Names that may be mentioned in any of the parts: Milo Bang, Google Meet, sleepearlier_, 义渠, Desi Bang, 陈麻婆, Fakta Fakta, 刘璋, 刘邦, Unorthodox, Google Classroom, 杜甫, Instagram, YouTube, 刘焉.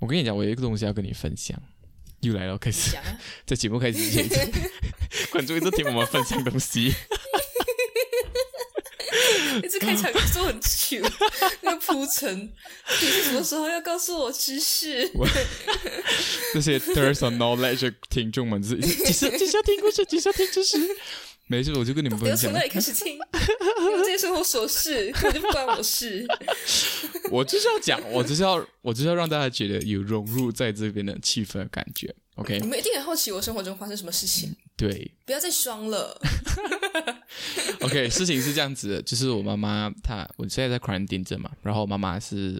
我跟你讲，我有一个东西要跟你分享，又来了，开始，在节目开始之前，观众一直听我们分享东西。这开场做很久，那个铺陈，你是什么时候要告诉我知识？这些 thirst of knowledge 听众们是，就是要听故事，就是要听知识。没事，我就跟你们分享。从那里开始听，你们这些生活琐事，可就不关我事。我就是要讲，我就是要让大家觉得有融入在这边的气氛的感觉。OK， 你们一定很好奇我生活中发生什么事情。对，不要再装了。OK， 事情是这样子的，就是我妈妈我现在在 quarantine 着嘛，然后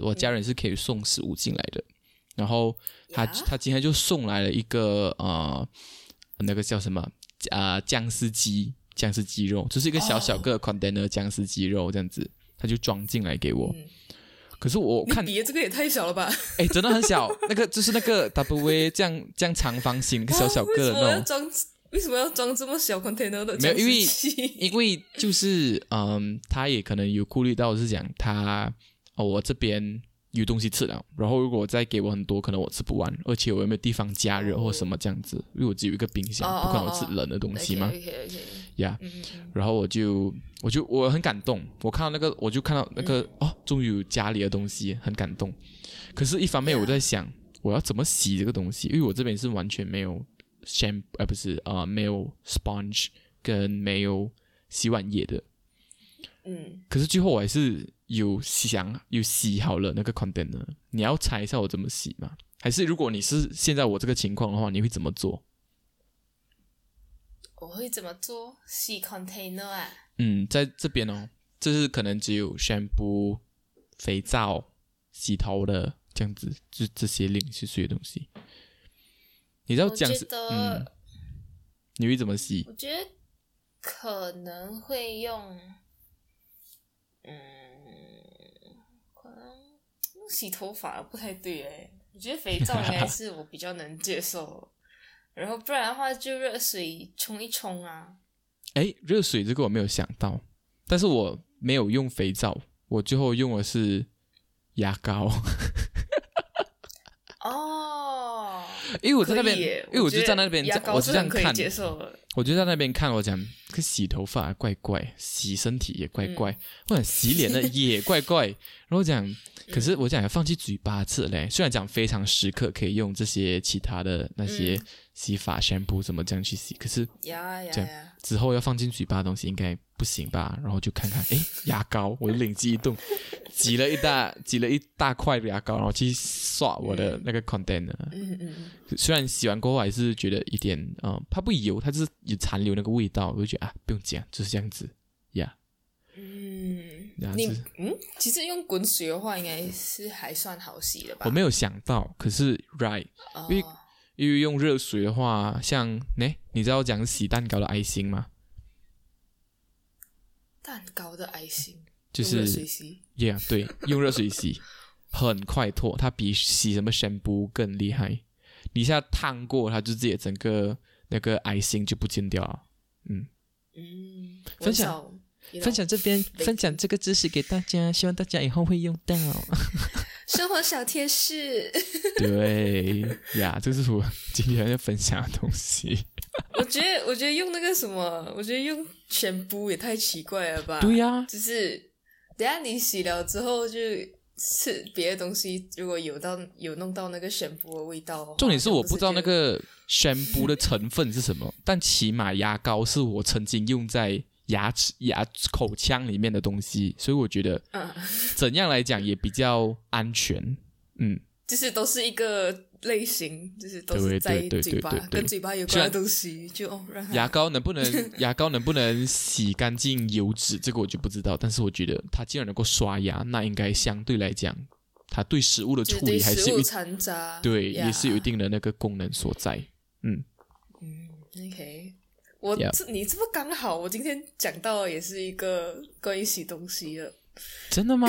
我家人是可以送食物进来的，然后她今天就送来了一个那个叫什么姜丝鸡肉，就是一个小小个 container 姜丝鸡肉这样子，他就装进来给我。可是我看你别这个也太小了吧？哎，真的很小，那个就是那个 W 这样长方形，一个小小个的那种。为什么要装这么小 container 的？没有，因为就是他也可能有顾虑到是讲我这边有东西吃了，然后如果再给我很多可能我吃不完，而且我也没有地方加热或什么这样子，因为我只有一个冰箱，不可能我吃冷的东西嘛。呀，然后我很感动，我就看到那个终于有家里的东西，很感动。可是一方面我在想我要怎么洗这个东西，因为我这边是完全没有没有 sponge 跟没有洗碗液的。可是最后我还是有洗好了那个 container。 你要猜一下我怎么洗吗？还是如果你是现在我这个情况的话，你会怎么做？我会怎么做？洗 container 啊？在这边这是可能只有 shampoo 肥皂洗头的这样子，就这些零碎的东西。你知道讲是你会怎么洗？我觉得可能会用可能洗头发不太对我觉得肥皂应该是我比较能接受，然后不然的话就热水冲一冲啊。热水这个我没有想到，但是我没有用肥皂，我最后用的是牙膏。因为我在那边，因为我就在那边，我就这样看，我就在那边看，我讲洗头发怪怪，洗身体也怪怪，我讲洗脸的也怪怪，然后讲，可是我讲要放弃嘴巴吃嘞。虽然讲非常时刻可以用这些其他的那些洗发 shampoo 怎么这样去洗，可是这样之后要放进嘴巴的东西应该不行吧？然后就看看，牙膏，我灵机一动，挤了一大块的牙膏，然后去刷我的那个 container。虽然洗完过后还是觉得一点，它不油，它就是有残留那个味道，我就觉得不用讲，就是这样子呀。其实用滚水的话，应该是还算好洗的吧？我没有想到，可是 right，因为用热水的话，像你知道讲洗蛋糕的爱心吗？蛋糕的爱心就是用热水洗，对，用热水洗很快脱，它比洗什么 shampoo 更厉害。你一下烫过，它就自己整个那个爱心就不见掉了。分享这边分享这个知识给大家，希望大家以后会用到。生活小贴士。对呀，这是我今天要分享的东西。我觉得用那个什么，我觉得用shampoo也太奇怪了吧？对呀，就是等一下你洗了之后就吃别的东西，如果有弄到那个shampoo的味道的话，重点是我不知道那个shampoo的成分是什么，但起码牙膏是我曾经用在口腔里面的东西，所以我觉得怎样来讲也比较安全。就是都是一个类型，就是都是在嘴巴跟嘴巴有关的东西，就让它牙膏能不能洗干净油脂，这个我就不知道，但是我觉得它既然能够刷牙，那应该相对来讲它对食物的处理还是有残渣，对，也是有一定的那个功能所在。OK，你这不刚好，我今天讲到的也是一个关于洗东西的。真的吗？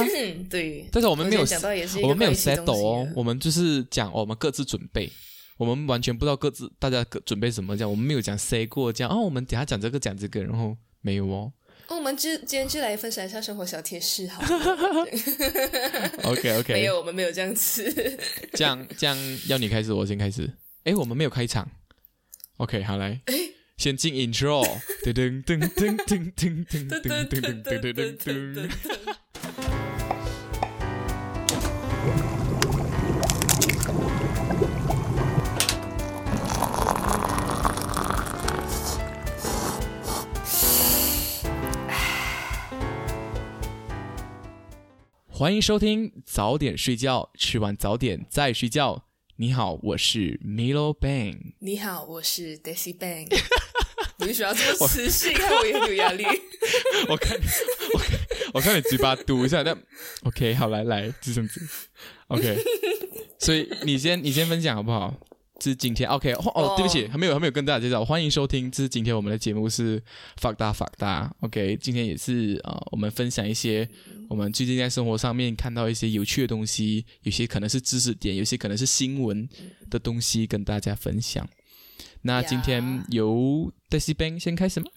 对，但是我们没有 settle 我们就是讲我们各自准备，我们完全不知道大家准备什么，这样我们没有讲 say 过这样我们等一下讲这个然后没有哦，我们今天就来分享一下生活小贴士好了。OK， 没有，我们没有这样子。这样要你开始，我先开始。诶，我们没有开场。OK， 好来，先进 intro。噔噔噔噔噔噔噔噔噔噔噔噔噔。欢迎收听早点睡觉，吃完早点再睡觉。你好，我是 Milo Bang。 你好，我是 Desi Bang。 你为什么要这么磁性？我也很有压力。我看你嘴巴堵一下。但 OK， 好，来这样子。 OK， 所以你先分享好不好？这是今天 OK 对不起，还没有跟大家介绍。欢迎收听，这是今天我们的节目是 Fakta Fakta。 OK， 今天也是我们分享一些我们最近在生活上面看到一些有趣的东西，有些可能是知识点，有些可能是新闻的东西跟大家分享。那今天由 Desi Bang 先开始吗？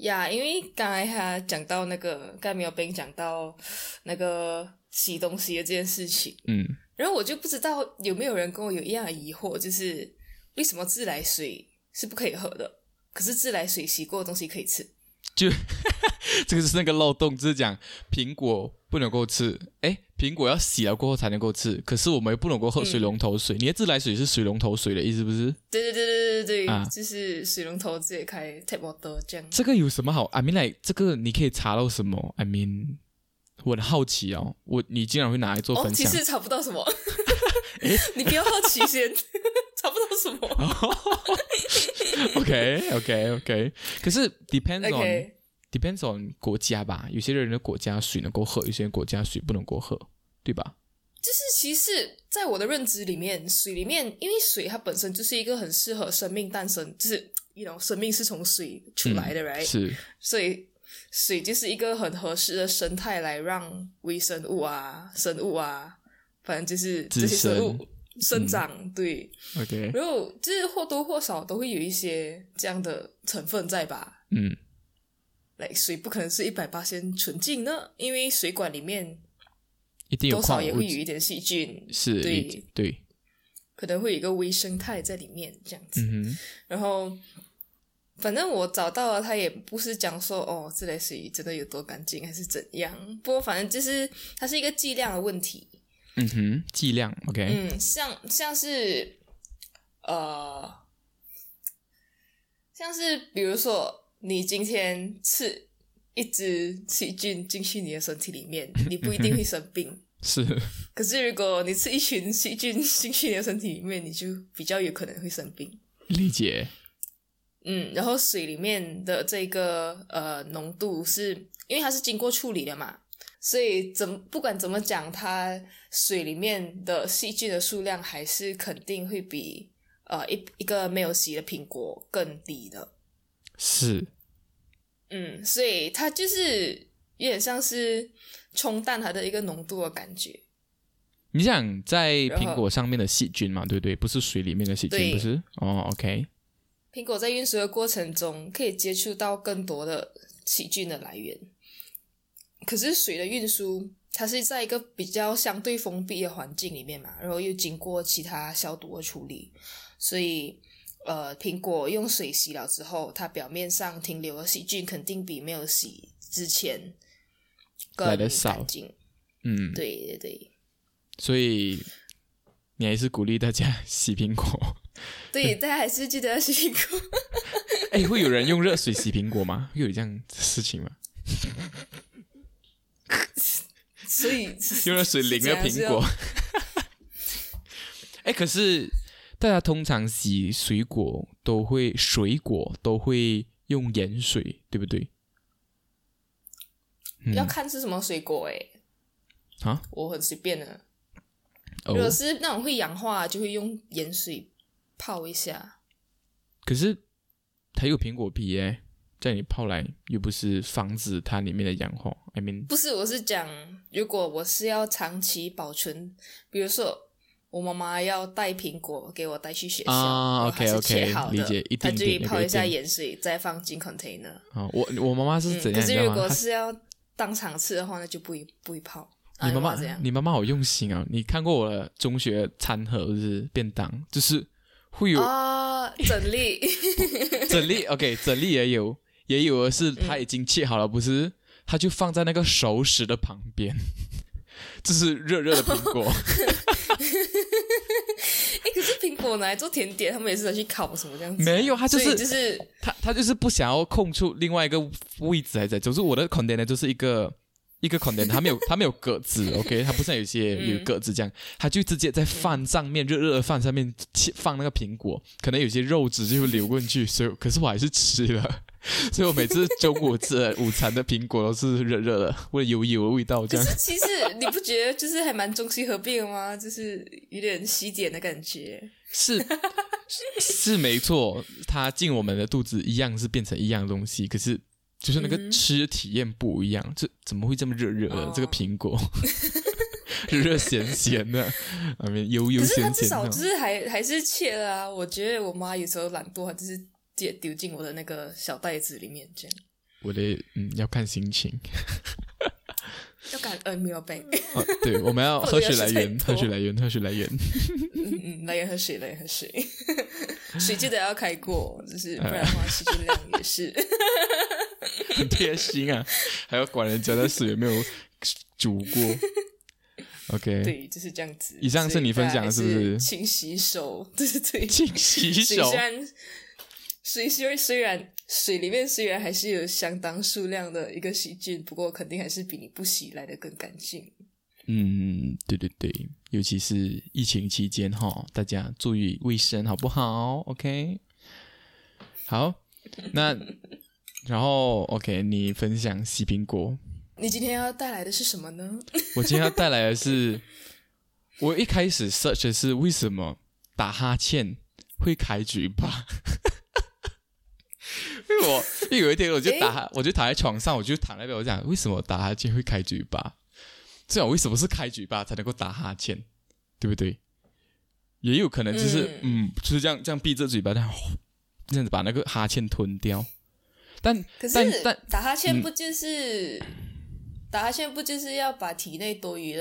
呀，因为刚才他讲到那个刚才没有 Bang 讲到那个洗东西的这件事情，然后我就不知道有没有人跟我有一样的疑惑，就是为什么自来水是不可以喝的，可是自来水洗过的东西可以吃？就这个是那个漏洞，就是讲苹果不能够吃，诶，苹果要洗了过后才能够吃，可是我们又不能够喝水龙头水。你的自来水是水龙头水的意思不是？对、啊，就是水龙头自己开 tap water 这样。这个有什么好 I mean like 这个你可以查到什么？ I mean我很好奇哦，你竟然会拿来做分享。其实查不到什么。你不要好奇先。查不到什么。OK 可是 depends on 国家吧，有些人的国家水能够喝，有些人国家水不能够喝，对吧？就是其实在我的认知里面，水里面，因为水它本身就是一个很适合生命诞生，就是you know，生命是从水出来的right？是，所以水就是一个很合适的生态来让微生物啊生物啊反正就是这些生物生长，对。 OK， 然后就是或多或少都会有一些这样的成分在吧。来，水不可能是 100% 纯净呢，因为水管里面一定有多少也会有一点细菌，是，对，可能会有一个微生态在里面这样子。然后反正我找到了，他也不是讲说哦自来水真的有多干净还是怎样，不过反正就是它是一个剂量的问题。剂量 OK。像是像是比如说你今天吃一只细菌进去你的身体里面，你不一定会生病。是，可是如果你吃一群细菌进去你的身体里面，你就比较有可能会生病。理解。然后水里面的这个浓度是因为它是经过处理的嘛，所以不管怎么讲，它水里面的细菌的数量还是肯定会比一个没有洗的苹果更低的。是，所以它就是有点像是冲淡它的一个浓度的感觉。你想在苹果上面的细菌嘛，对不对？不是水里面的细菌，不是？哦 ，OK。苹果在运输的过程中可以接触到更多的细菌的来源，可是水的运输它是在一个比较相对封闭的环境里面嘛，然后又经过其他消毒的处理，所以苹果用水洗了之后，它表面上停留的细菌肯定比没有洗之前更干净。对，所以你还是鼓励大家洗苹果。对，大家还是记得要洗苹果。会有人用热水洗苹果吗？会有这样的事情吗？所以用热水淋了苹果。可是大家通常洗水果都会用盐水，对不对？要看是什么水果啊，我很随便的。如果是那种会氧化，就会用盐水泡一下。可是它有苹果皮在你泡来，又不是防止它里面的氧化。I mean， 不是，我是讲，如果我是要长期保存，比如说我妈妈要带苹果给我带去学校啊 ，OK 切好的，理解，一定她自己泡一下盐水，再放进 container。哦，我妈妈是怎样？可是如果是要当场吃的话，那就不会泡。你妈妈好用心啊！你看过我的中学餐盒就是便当，就是会有啊，整粒，整粒 ，OK， 整粒也有的是它已经切好了，不是？它就放在那个熟食的旁边，这是热热的苹果。可是苹果拿来做甜点，他们也是拿去烤什么这样子？没有，他就是不想要空出另外一个位置还在。总之，我的 container 就是一个 container， 它没有格子 ，OK， 它不像有些有格子这样，它就直接在饭上面热热的饭上面放那个苹果，可能有些肉汁就流过去，所以可是我还是吃了，所以我每次中午吃的午餐的苹果都是热热的，或者油的味道这样。可是其实你不觉得就是还蛮中西合并的吗？就是有点西点的感觉。是没错，它进我们的肚子一样是变成一样的东西，可是。就是那个吃体验不一样，这怎么会这么热热的、这个苹果热热咸咸的油油咸咸的，可是它至少就是还是切了啊。我觉得我妈有时候懒惰，她就是丢进我的那个小袋子里面这样。我的要看心情要感恩Milo Bang。对，我们要喝水来源来源喝水水记得要开过，就是不然的话，细菌量也是很贴心啊，还要管人家的水有没有煮过。OK， 对，就是这样子。以上是你分享的，是不是？勤洗手，对，勤洗手。虽然水里面虽然还是有相当数量的一个细菌，不过肯定还是比你不洗来的更干净。嗯，对对对，尤其是疫情期间哈，大家注意卫生好不好 ？OK， 好，那然后 OK， 你分享洗苹果，你今天要带来的是什么呢？我今天要带来的是，我一开始 search 的是为什么打哈欠会开嘴巴。因为有一天我就躺在床上，我就躺在那边，我就想为什么打哈欠会开嘴巴？这样为什么是开嘴巴才能够打哈欠，对不对？也有可能就是就是这样闭着嘴巴，这样子把那个哈欠吞掉。但打哈欠不就是、打哈欠不就是要把体内多余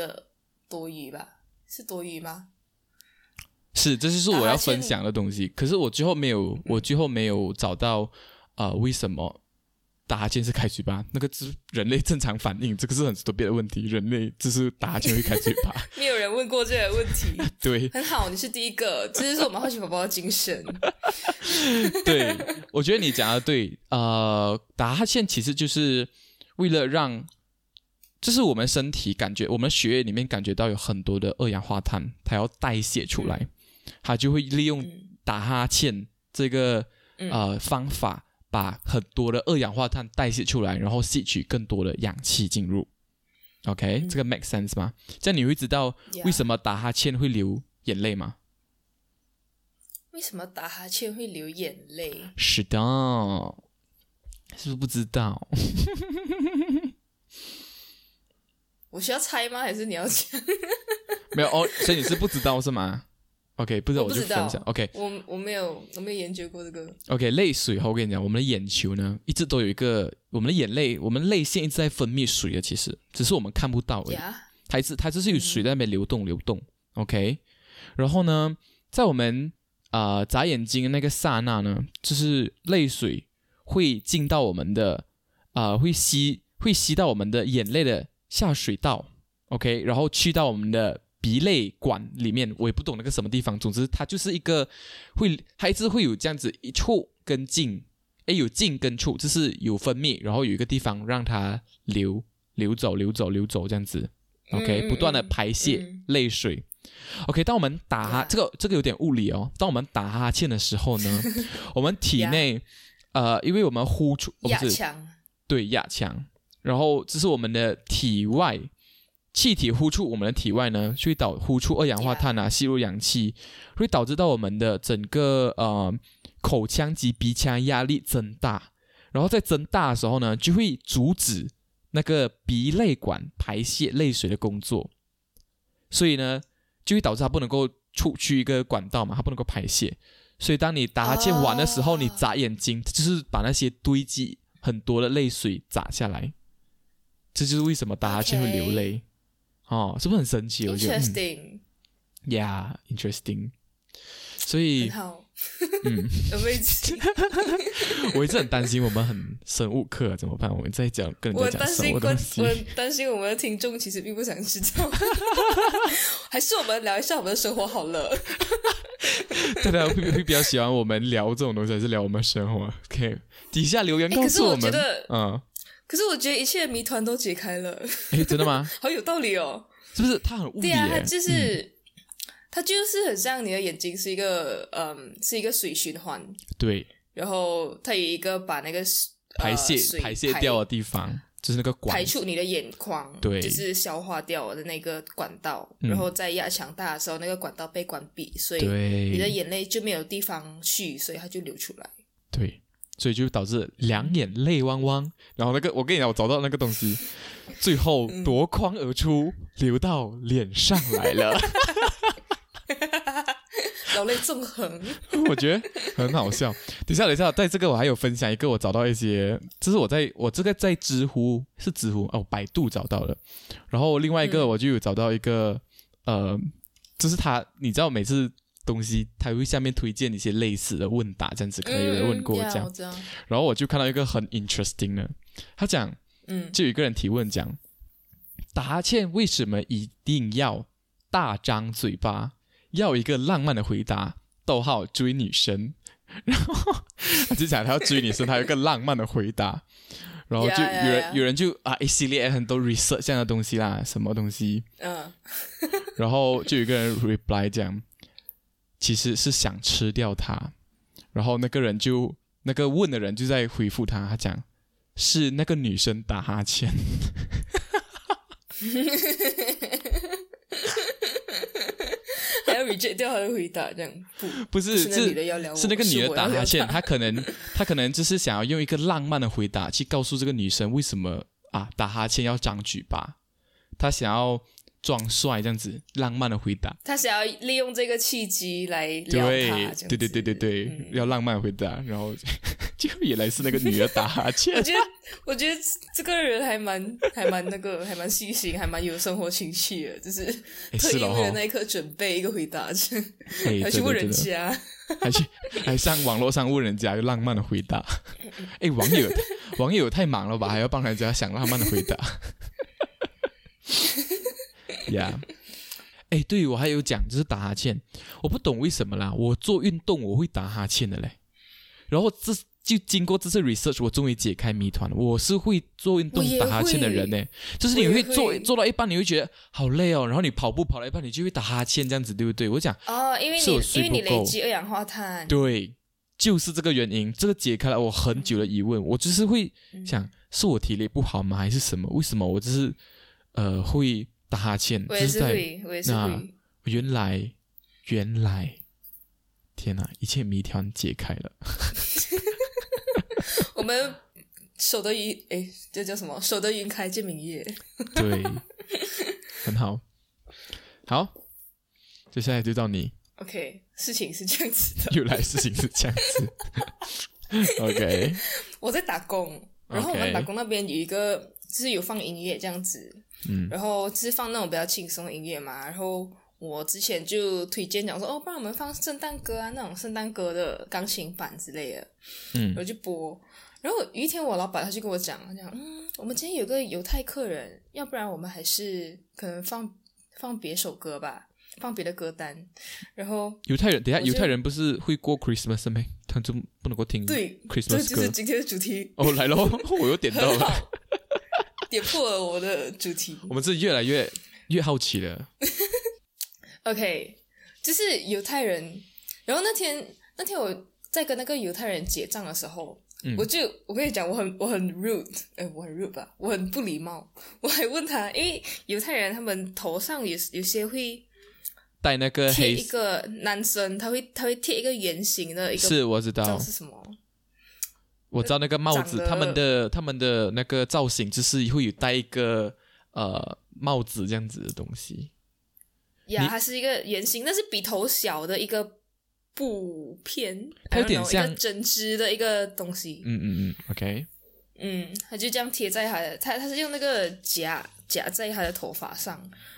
吧？是多余吗？是，这就是我要分享的东西。可是我最后没有找到为什么打哈欠是开嘴巴？那个是人类正常反应，这个是很特别的问题。人类就是打哈欠会开嘴巴，没有人问过这个问题。对，很好，你是第一个，这就是我们好奇宝宝的精神。对，我觉得你讲的对。打哈欠其实就是为了让。就是我们身体感觉，我们血液里面感觉到有很多的二氧化碳，它要代谢出来，它就会利用打哈欠这个方法，把很多的二氧化碳代谢出来，然后吸取更多的氧气进入。OK， 这个 make sense 吗？这样你会知道为什么打哈欠会流眼泪吗？为什么打哈欠会流眼泪？是的，是不是不知道？我需要猜吗？还是你要讲？没有哦，所以你是不知道是吗 ？OK， 不知道我就分享。OK， 我没有研究过这个。OK， 泪水哈，我跟你讲，我们的眼球呢，一直都有一个我们的眼泪，我们泪腺一直在分泌水的，其实只是我们看不到而已。它就是有水在那边流动。OK， 然后呢，在我们眨眼睛的那个刹那呢，就是泪水会进到我们的会吸到我们的眼泪的。下水道 ，OK， 然后去到我们的鼻泪管里面，我也不懂那个什么地方。总之，它就是一个它一直会有这样子一处跟进，有进跟出，就是有分泌，然后有一个地方让它流走这样子 ，OK， 不断的排泄泪水。OK， 当我们打哈，这个有点物理哦。当我们打哈欠的时候呢，我们体内因为我们呼出压强，对压强。然后这是我们的体外气体呼出，我们的体外呢会呼出二氧化碳啊，吸入氧气，会导致到我们的整个口腔及鼻腔压力增大，然后在增大的时候呢，就会阻止那个鼻泪管排泄泪水的工作，所以呢就会导致它不能够出去一个管道嘛，它不能够排泄，所以当你打哈欠完的时候，你眨眼睛就是把那些堆积很多的泪水砸下来，这就是为什么打哈欠会流泪、okay. 哦，是不是很神奇？ Interesting、嗯、Yeah Interesting， 所以很好嗯，我一直很担心我们很生物课、啊、怎么办？我们在讲跟人家讲生物东西，我担心我们的听众其实并不想知道，还是我们聊一下我们的生活好了。大家会比较喜欢我们聊这种东西，还是聊我们生活 ？OK， 底下留言告诉我们。可是我觉得，嗯，可是我觉得一切谜团都解开了。哎，真的吗？好有道理哦，是不是？他很物理、欸，对啊，他就是。嗯，它就是很像你的眼睛是一个是一个水循环，对，然后它有一个把那个排泄掉的地方，就是那个管排出你的眼眶，对，就是消化掉的那个管道、嗯、然后在压强大的时候那个管道被关闭，所以你的眼泪就没有地方去，所以它就流出来，对，所以就导致两眼泪汪汪，然后那个我跟你讲我找到那个东西最后夺眶而出、嗯、流到脸上来了。老泪纵横。我觉得很好笑。等一下在这个我还有分享一个，我找到一些，这是我这个在知乎哦，百度找到的。然后另外一个我就有找到一个、就是他你知道每次东西他会下面推荐一些类似的问答，这样子可以问过这样、嗯、然后我就看到一个很 interesting 的，他讲就有一个人提问讲、嗯、打哈欠为什么一定要大张嘴巴，要一个浪漫的回答，逗号追女生，然后他就讲他要追女生，他有一个浪漫的回答，然后就有人就啊一系列很多 research 这样的东西啦，什么东西，嗯，然后就有一个人 reply 这样，其实是想吃掉他，然后那个问的人就在回复他，他讲是那个女生打哈欠。还要 reject 掉他的回答，这样不是那女的要聊我，是那个女的打哈欠，她可能就是想要用一个浪漫的回答去告诉这个女生为什么啊打哈欠要张嘴巴，她想要装帅这样子，浪漫的回答，她想要利用这个契机来撩她，对、嗯、要浪漫回答，然后就也来是那个女的打哈欠。我觉得这个人还蛮那个，还蛮细心，还蛮有生活情趣的，就是特意为了那一刻准备一个回答，还去问人家，还上网络上问人家浪漫的回答。哎，网友太忙了吧，还要帮人家想浪漫的回答。呀，哎，对，我还有讲就是打哈欠，我不懂为什么啦，我做运动我会打哈欠的嘞。然后就经过这次 research， 我终于解开谜团了。我是会做运动打哈欠的人呢，就是你会做到一半，你会觉得好累哦，然后你跑到一半，你就会打哈欠，这样子对不对？我讲哦，因为你累积二氧化碳，对，就是这个原因。这个解开了我很久的疑问，我就是会想，是我体力不好吗，还是什么？为什么我就是会打哈欠？我也是会。原来。天哪，一切谜团解开了。我们这叫什么？守得云开见明月。对，很好。好，接下来就到你。OK， 事情是这样子的。OK， 我在打工，然后我们打工那边有一个，就是有放音乐这样子，嗯，然后就是放那种比较轻松的音乐嘛，然后。我之前就推荐讲说不然我们放圣诞歌啊，那种圣诞歌的钢琴版之类的，嗯，我就播，然后有一天我老板他就跟我讲，我们今天有个犹太客人，要不然我们还是可能放别首歌吧，放别的歌单，然后犹太人不是会过 Christmas 的吗？他就不能够听 Christmas 歌，对，这就是今天的主题哦，来咯，我又点到了，点破了我的主题，我们是越来越好奇了。OK， 就是犹太人，然后那天我在跟那个犹太人结账的时候，我跟你讲，我很 rude， 我很 rude 吧，我很不礼貌，我还问他，因为犹太人他们头上有些会戴那个贴一个男生，他会贴一个圆形的一个，是我知道，不知道是什么，我知道那个帽子，他们的那个造型就是会有戴一个帽子这样子的东西。呀，它是一个圆形，但是比头小的一个布片，它有点像一个针织的一个东西。嗯嗯嗯 ，OK。嗯，它就这样贴在它的，它是用那个夹在它的头发上。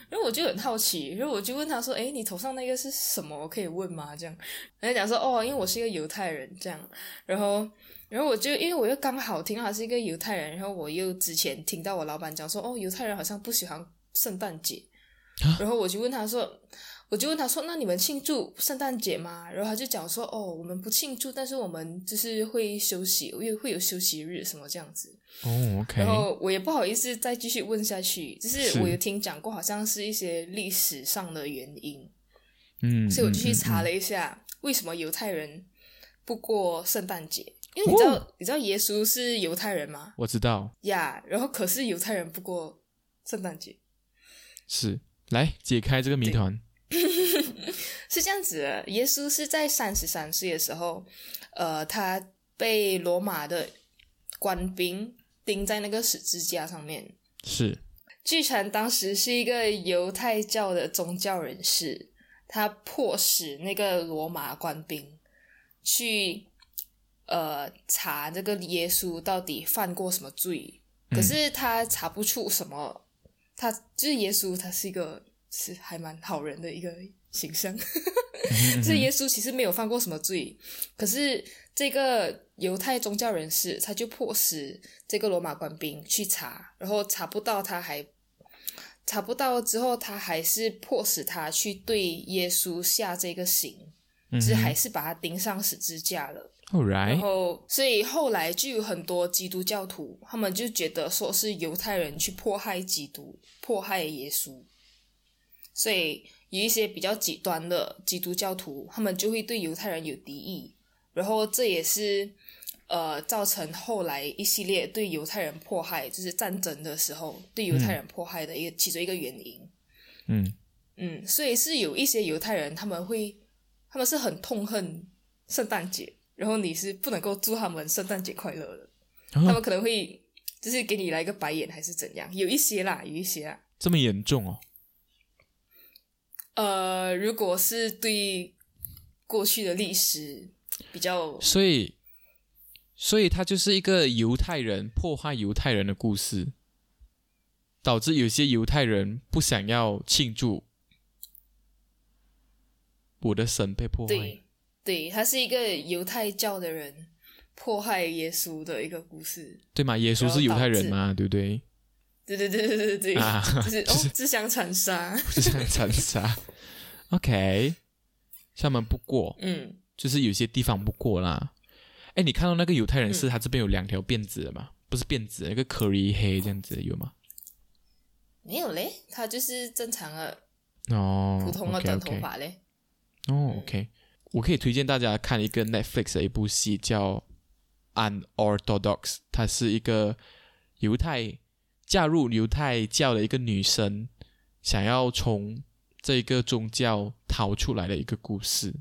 然后我就很好奇，然后我就问他说：“诶，你头上那个是什么？我可以问吗？”这样，然后讲说：“哦，因为我是一个犹太人。”这样，然后我就因为我又刚好听到他是一个犹太人，然后我又之前听到我老板讲说：“哦，犹太人好像不喜欢圣诞节。”然后我就问他说：“那你们庆祝圣诞节吗？”然后他就讲说：“哦，我们不庆祝，但是我们就是会休息，会有休息日什么这样子。”哦 ，OK。然后我也不好意思再继续问下去，就是我有听讲过，好像是一些历史上的原因。嗯，所以我就去查了一下，为什么犹太人不过圣诞节？因为你知道耶稣是犹太人吗？我知道呀。Yeah, 然后可是犹太人不过圣诞节。是，来解开这个谜团。是这样子的，耶稣是在33岁的时候，他被罗马的官兵钉在那个十字架上面。是，据传当时是一个犹太教的宗教人士，他迫使那个罗马官兵去查这个耶稣到底犯过什么罪，可是他查不出什么。他就是耶稣，他是一个是还蛮好人的一个形象。这耶稣其实没有犯过什么罪，可是这个犹太宗教人士他就迫使这个罗马官兵去查，然后查不到之后，他还是迫使他去对耶稣下这个刑，就是还是把他钉上十字架了。Alright. 然后所以后来就有很多基督教徒，他们就觉得说是犹太人去迫害基督，迫害耶稣，所以有一些比较极端的基督教徒，他们就会对犹太人有敌意，然后这也是造成后来一系列对犹太人迫害，就是战争的时候对犹太人迫害的其中一个原因。嗯嗯，所以是有一些犹太人他们是很痛恨圣诞节，然后你是不能够祝他们圣诞节快乐的，他们可能会就是给你来个白眼还是怎样，有一些啦。这么严重哦？如果是对过去的历史比较，所以他就是一个犹太人迫害犹太人的故事，导致有些犹太人不想要庆祝我的神被迫害。对，他是一个犹太教的人迫害耶稣的一个故事，对吗？耶稣是犹太人嘛，对不对？对、啊，就是自相残杀。自相残杀 ，OK， 厦门不过，嗯，就是有些地方不过啦。哎，你看到那个犹太人是他这边有两条辫子的嘛？不是辫子，那个 curly 黑这样子有吗？没有嘞，他就是正常的普通的短头发嘞。哦 ，OK。我可以推荐大家看一个 Netflix 的一部戏叫 Unorthodox， 她是一个嫁入犹太教的一个女生想要从这个宗教逃出来的一个故事。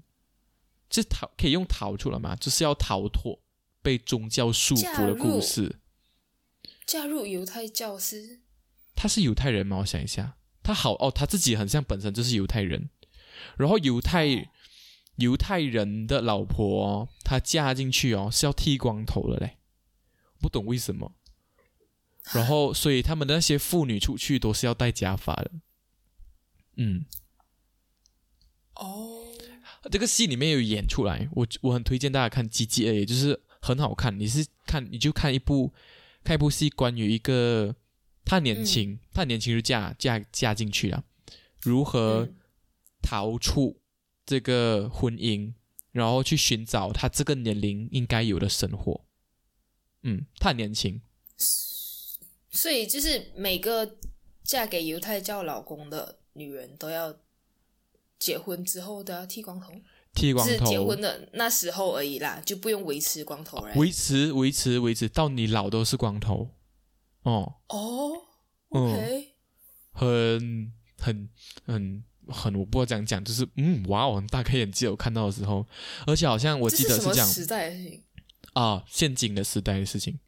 这可以用逃出来吗？就是要逃脱被宗教束缚的故事。嫁入犹太教是？她是犹太人吗？我想一下，她自己很像本身就是犹太人，然后犹太人的老婆哦，她嫁进去哦是要剃光头的嘞，不懂为什么。然后，所以他们的那些妇女出去都是要戴假发的。嗯，哦，这个戏里面有演出来，我很推荐大家看《GTA》，也就是很好看。你就看一部戏，关于一个他年轻就嫁进去了，如何逃出这个婚姻，然后去寻找他这个年龄应该有的生活。嗯，他很年轻，所以就是每个嫁给犹太教老公的女人都要结婚之后都要剃光头，是结婚的那时候而已啦，就不用维持光头了，维持到你老都是光头。OK， 很我不知道怎样讲，就是我很大开眼界，我看到的时候，而且好像我记得是讲什么时代的事情啊，现今的时代的事情。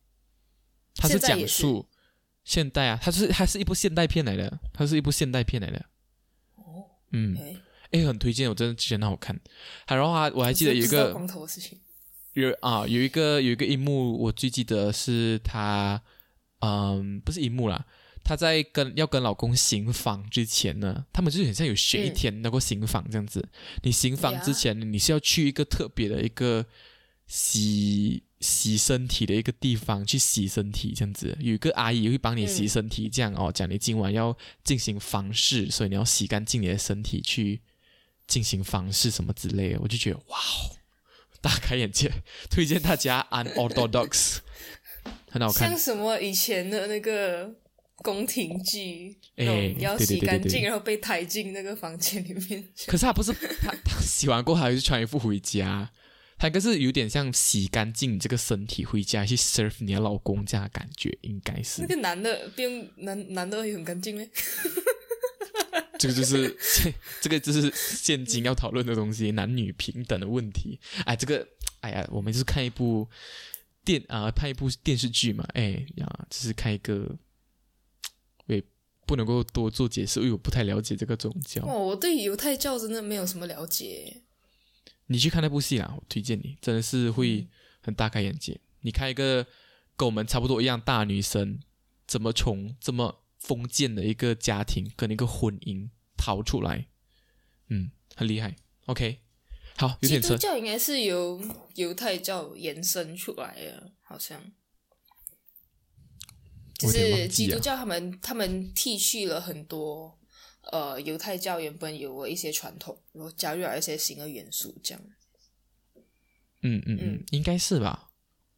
它是讲述现代啊，它是一部现代片来的，哦，嗯，哎、欸，很推荐，我真的觉得很好看。然后我还记得有一个光头的事情，有一个一幕，我最记得是他，不是一幕啦，他在要跟老公行房之前呢，他们就是很像有学一天能够行房这样子。你行房之前，你是要去一个特别的一个洗身体的一个地方去洗身体这样子，有一个阿姨会帮你洗身体这样哦，讲你今晚要进行房事，所以你要洗干净你的身体去进行房事什么之类的，我就觉得哇，大开眼界，推荐大家 Unorthodox 很好看，像什么以前的那个宫廷剧、要洗干净，对对对对对，然后被抬进那个房间里面，可是他不是 他洗完过后还是穿衣服回家，他应该是有点像洗干净你这个身体回家去 serve 你的老公这样的感觉，应该是那个男的也很干净嘞。这个就是现今要讨论的东西，男女平等的问题。哎，这个哎呀，我们就是看一部电视剧嘛，哎呀，就是看一个，也不能够多做解释，因为我不太了解这个宗教。哦，我对犹太教真的没有什么了解。你去看那部戏啦，我推荐你，真的是会很大开眼界。你看一个跟我们差不多一样大女生，怎么从这么封建的一个家庭跟一个婚姻逃出来，嗯，很厉害。 OK， 好，有点深。基督教应该是由犹太教延伸出来的，好像就是基督教他们剃去了很多犹太教原本有的一些传统，然后加入了一些新的元素这样。嗯，应该是吧。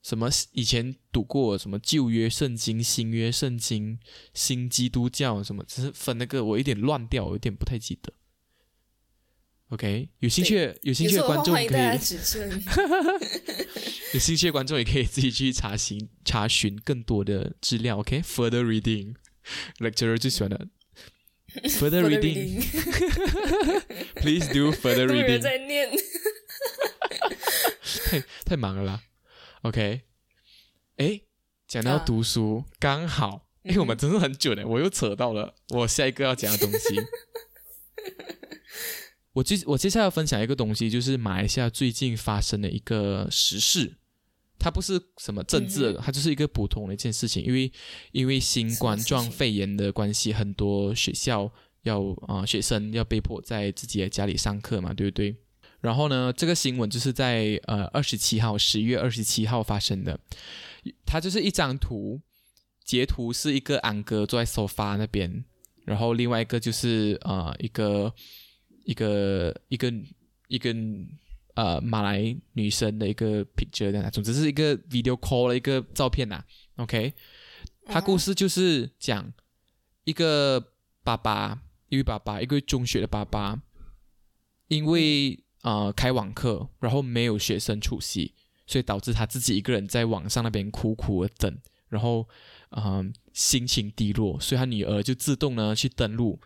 什么以前读过什么旧约圣经、新约圣经、新基督教什么，只是分那个我有点乱掉，我有点不太记得。OK， 有兴趣的观众可以，有兴趣的观众也可以自己去查询更多的资料。OK，further reading lecturer 最喜欢的。Further reading Please do further reading 都有人在念。太忙了啦。 OK， 诶，讲到读书刚好，因为我们真的很久了，我又扯到了我下一个要讲的东西。我接下来要分享一个东西，就是马来西亚最近发生的一个时事，它不是什么政治，它就是一个普通的一件事情。因为新冠状肺炎的关系，很多学校学生要被迫在自己的家里上课嘛，对不对？然后呢，这个新闻就是在10月27号发生的。它就是一张图，截图是一个安哥坐在 sofa 那边，然后另外一个就是一个马来女生的一个 picture， 总之是一个 video call 的一个照片啦。OK， 他故事就是讲一个中学的爸爸，因为开网课，然后没有学生出席，所以导致他自己一个人在网上那边苦的等，然后心情低落，所以他女儿就自动呢去登录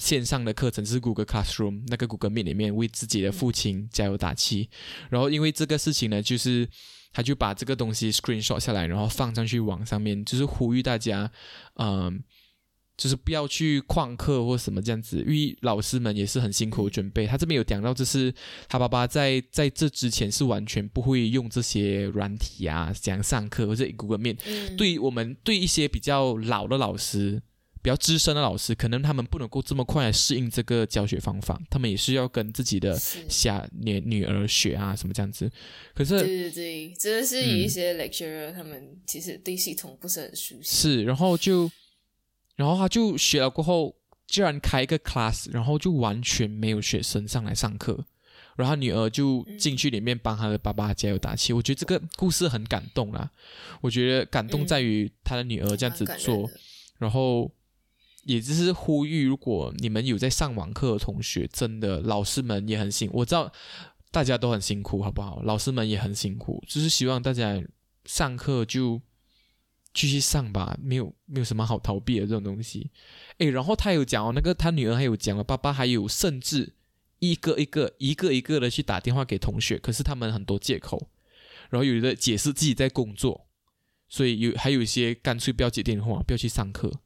线上的课程是 Google Classroom， 那个 Google Meet 里面为自己的父亲加油打气。然后因为这个事情呢，就是他就把这个东西 screenshot 下来，然后放上去网上面，就是呼吁大家就是不要去旷课或什么这样子，因为老师们也是很辛苦准备。他这边有讲到，就是他爸爸在这之前是完全不会用这些软体啊，怎样上课或者 Google Meet，对一些比较老的老师，比较资深的老师，可能他们不能够这么快来适应这个教学方法，他们也是要跟自己的女儿学啊什么这样子。可是对，真的是有一些 lecturer，他们其实对系统不是很熟悉。是，然后他就学了过后，居然开一个 class， 然后就完全没有学生上来上课，然后女儿就进去里面帮他的爸爸加油打气。我觉得这个故事很感动啦，我觉得感动在于他的女儿这样子做，然后也就是呼吁，如果你们有在上网课的同学，真的老师们也很辛苦，我知道大家都很辛苦，好不好？老师们也很辛苦，就是希望大家上课就继续上吧，没有什么好逃避的这种东西。诶，然后他有讲那个他女儿还有讲了，爸爸还有甚至一个一个的去打电话给同学，可是他们很多借口，然后有的解释自己在工作，所以还有一些干脆不要接电话，不要去上课。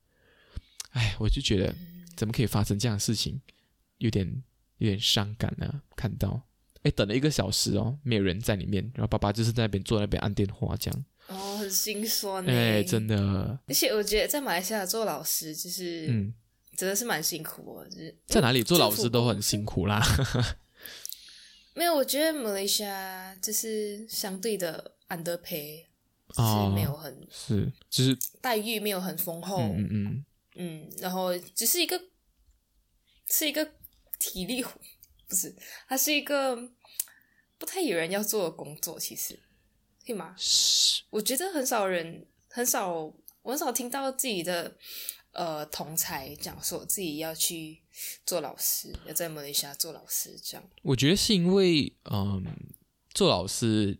哎，我就觉得怎么可以发生这样的事情？有点伤感啊，看到等了1个小时哦，没有人在里面，然后爸爸就是在那边坐在那边按电话这样。哦，很心酸真的。而且我觉得在马来西亚做老师就是真的是蛮辛苦的，就是在哪里做老师都很辛苦啦。没有，我觉得马来西亚就是相对的 underpay， 是没有很是就是待遇没有很丰厚，然后只是一个体力活，不是，它是一个不太有人要做的工作，其实对吗？我觉得我很少听到自己的同才讲说自己要去做老师，要在马来西亚做老师这样。我觉得是因为做老师，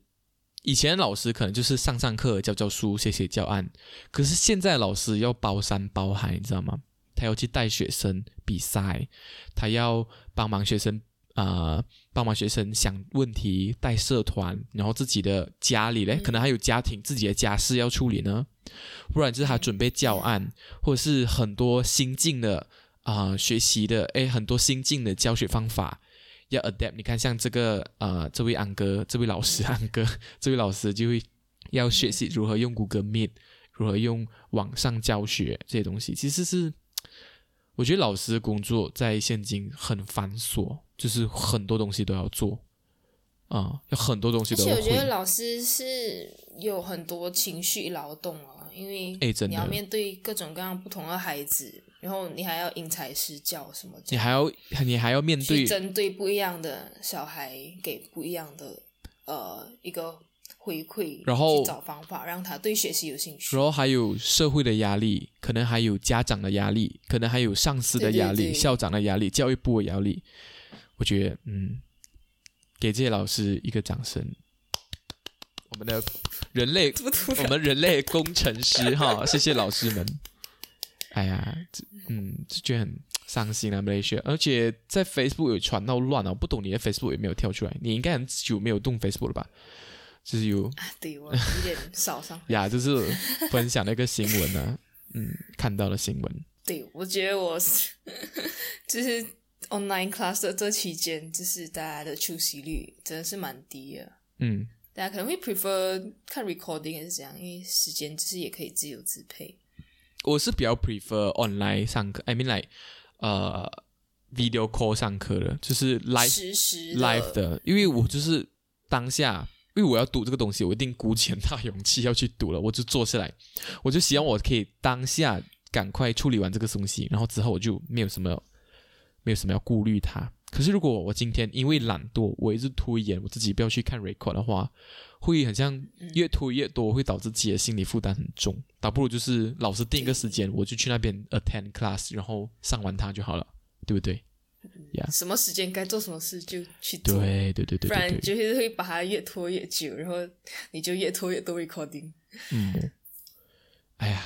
以前老师可能就是上课教教书写教案，可是现在老师要包山包海，你知道吗？他要去带学生比赛，他要帮忙学生想问题，带社团，然后自己的家里嘞，可能还有家庭自己的家事要处理呢，不然就是他准备教案，或者是很多新进的学习的很多新进的教学方法要 adapt。 你看像这个这位老师就会要学习如何用 Google Meet， 如何用网上教学，这些东西其实是我觉得老师的工作在现今很繁琐，就是很多东西都要做有很多东西都要会。而且我觉得老师是有很多情绪劳动因为你要面对各种各样不同的孩子，然后你还要因材施教什么，你还要面对去针对不一样的小孩，给不一样的一个回馈，然后去找方法让他对学习有兴趣，然后还有社会的压力，可能还有家长的压力，可能还有上司的压力，对，校长的压力，教育部的压力。我觉得给这些老师一个掌声，我们人类工程师哈，谢谢老师们。哎呀就很伤心啊，马来西亚。而且在 Facebook 有传到乱我不懂你的 Facebook 有没有跳出来，你应该很久没有动 Facebook 了吧，就是有对我有点少上呀，就是分享那个新闻啊看到了新闻。对，我觉得我就是 online class 的这期间，就是大家的出席率真的是蛮低的大家可能会 prefer 看 recording 还是怎样，因为时间就是也可以自由支配。我是比较 prefer online 上课 I mean like video call 上课的，就是 live 的，因为我就是当下，因为我要读这个东西，我一定鼓起很大勇气要去读了，我就坐下来，我就希望我可以当下赶快处理完这个东西，然后之后我就没有什么要顾虑它。可是如果我今天因为懒惰，我一直拖延我自己不要去看 record 的话，会很像越拖越多，会导致自己的心理负担很重，倒不如就是老师定一个时间，我就去那边 attend class， 然后上完它就好了，对不对？Yeah. 什么时间该做什么事就去做，对，不然就是会把它越拖越久，然后你就越拖越多 recording。哎呀，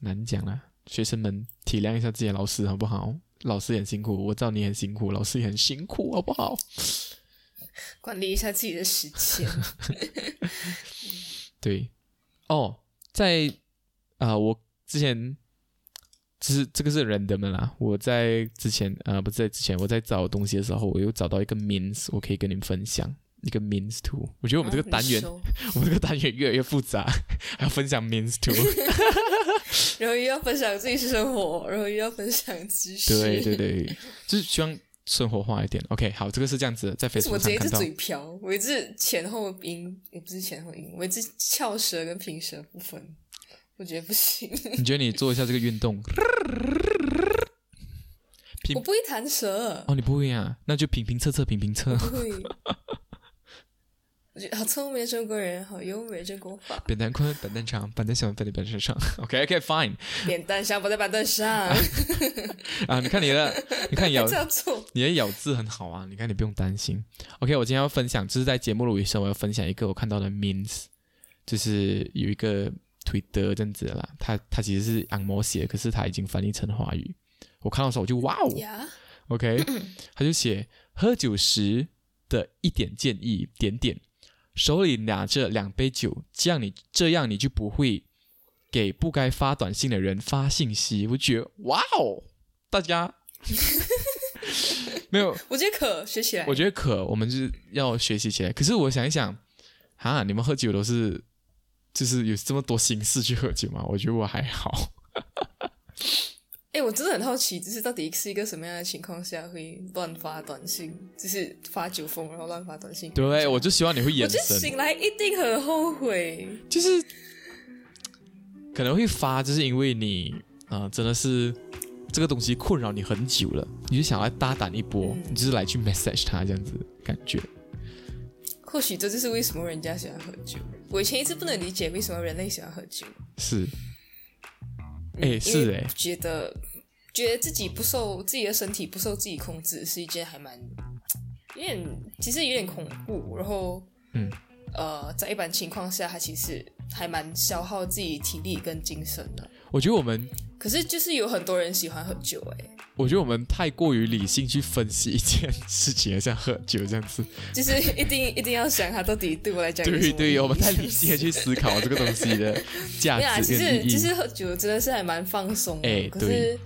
难讲啦，学生们体谅一下自己的老师好不好？老师也很辛苦，我知道你很辛苦，老师也很辛苦，好不好？管理一下自己的时间。对，在我之前。就是这个是random的啦，我在之前不是在之前，我在找东西的时候，我又找到一个 memes， 我可以跟你们分享一个 memes 图。我觉得我们这个单元，我们这个单元越来越复杂，还要分享 memes 图，然后又要分享自己生活，然后又要分享知识。对，就是希望生活化一点。OK， 好，这个是这样子的，在 Facebook 上看到。我直接一直嘴瓢，我一直前后音，也不是前后音，我一直翘舌跟平舌不分。我觉得不行。你觉得你做一下这个运动？我不会弹舌。你不会啊？那就平平仄。不会。我觉得好聪明的中国人，好优美的中国法。扁担宽，板凳长，板凳小，板凳板凳上。OK，fine。扁担上，不在板凳上。你看你的，你看咬，你的咬字很好啊。你看你不用担心。OK， 我今天要分享，就是在节目的尾声，我要分享一个我看到的 memes， 就是有一个。Twitter 这样子啦，他其实是按摩写，可是他已经翻译成华语。我看到的时候我就哇哦 ，OK， 他就写喝酒时的1点建议，，手里拿着2杯酒，这样你就不会给不该发短信的人发信息。我觉得哇哦，大家没有，我觉得可学起来，我觉得可我们就是要学习起来。可是我想一想哈，你们喝酒都是就是有这么多形式去喝酒吗？我觉得我还好。欸，我真的很好奇，就是到底是一个什么样的情况下会乱发短信，就是发酒疯然后乱发短信。对，我就希望你会眼神，我就醒来一定很后悔，就是可能会发，就是因为你真的是这个东西困扰你很久了，你就想要大胆一波，你就是来去 message 他这样子感觉。或许这就是为什么人家喜欢喝酒，我以前一直不能理解为什么人类喜欢喝酒。是是觉得自己的身体不受自己控制是一件还蛮其实有点恐怖，然后在一般情况下它其实还蛮消耗自己体力跟精神的。我觉得我们可是就是有很多人喜欢喝酒。我觉得我们太过于理性去分析一件事情，像喝酒这样子，就是一定要想它到底对我来讲有什么意义。对，我们太理性的去思考这个东西的价值跟意义。其实喝酒真的是还蛮放松的，可是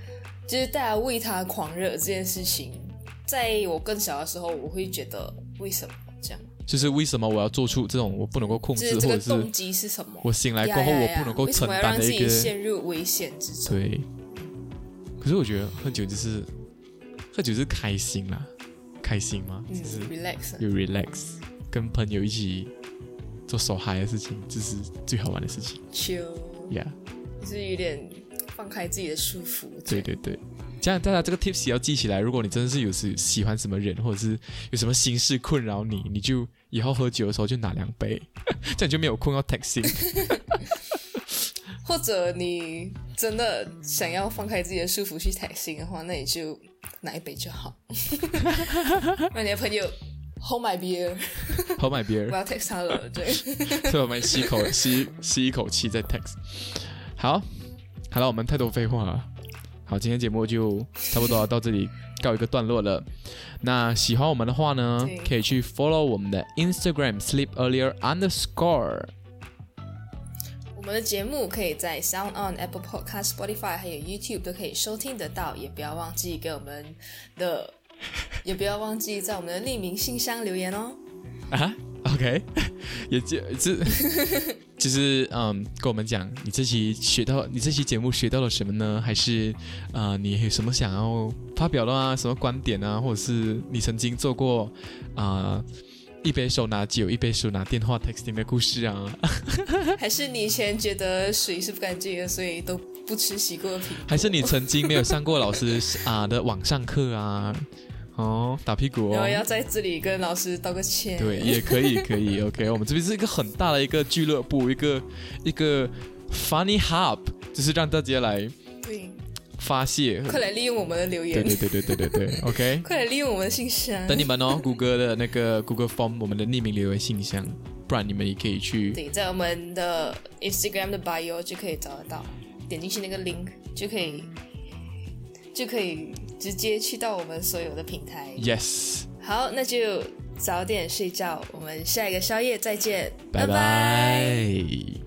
就是大家为它狂热这件事情，在我更小的时候我会觉得为什么这样，就是为什么我要做出这种我不能够控制，或者是动机是什么？我醒来过后我不能够承担的一个，为什么要让自己陷入危险之中？对。可是我觉得喝酒是开心啦，开心吗？就是 relax， 有 relax， 跟朋友一起做手嗨的事情，这是最好玩的事情。chill， yeah， 就是有点放开自己的束缚。对。这样大家这个 tips 也要记起来，如果你真的是有时喜欢什么人，或者是有什么心事困扰你，你就以后喝酒的时候就拿两杯，这样就没有困扰 texting。 或者你真的想要放开自己的束缚去 texting 的话，那你就拿一杯就好。那你的朋友 Hold my beer， Hold my beer， 我要 text 他了。对，所以我们吸一口气再 text。 好了，我们太多废话了。好，今天节目就差不多要到这里告一个段落了。那喜欢我们的话呢，可以去 follow 我们的 Instagram sleepearlier_。我们的节目可以在 SoundOn、Apple Podcast、Spotify 还有 YouTube 都可以收听得到，也不要忘记在我们的匿名信箱留言哦。啊 ，OK， 就是跟我们讲你这期节目学到了什么呢？还是你有什么想要发表的啊？什么观点啊？或者是你曾经做过一杯手拿酒，一杯手拿电话 texting 的故事啊？还是你以前觉得水是不干净的，所以都不吃洗过的苹果？还是你曾经没有上过老师的网上课啊？哦，打屁股哦！然后要在这里跟老师道个歉。对，也可以。OK， 我们这边是一个很大的一个俱乐部，一个 funny hub， 就是让大家来发泄。快来利用我们的留言。对。OK， 快来利用我们的信箱。等你们哦，谷歌的那个 Google Form， 我们的匿名留言信箱，不然你们也可以去。对，在我们的 Instagram 的 bio 就可以找得到，点进去那个 link 就可以。直接去到我们所有的平台。 Yes， 好，那就早点睡觉，我们下一个宵夜再见，拜拜。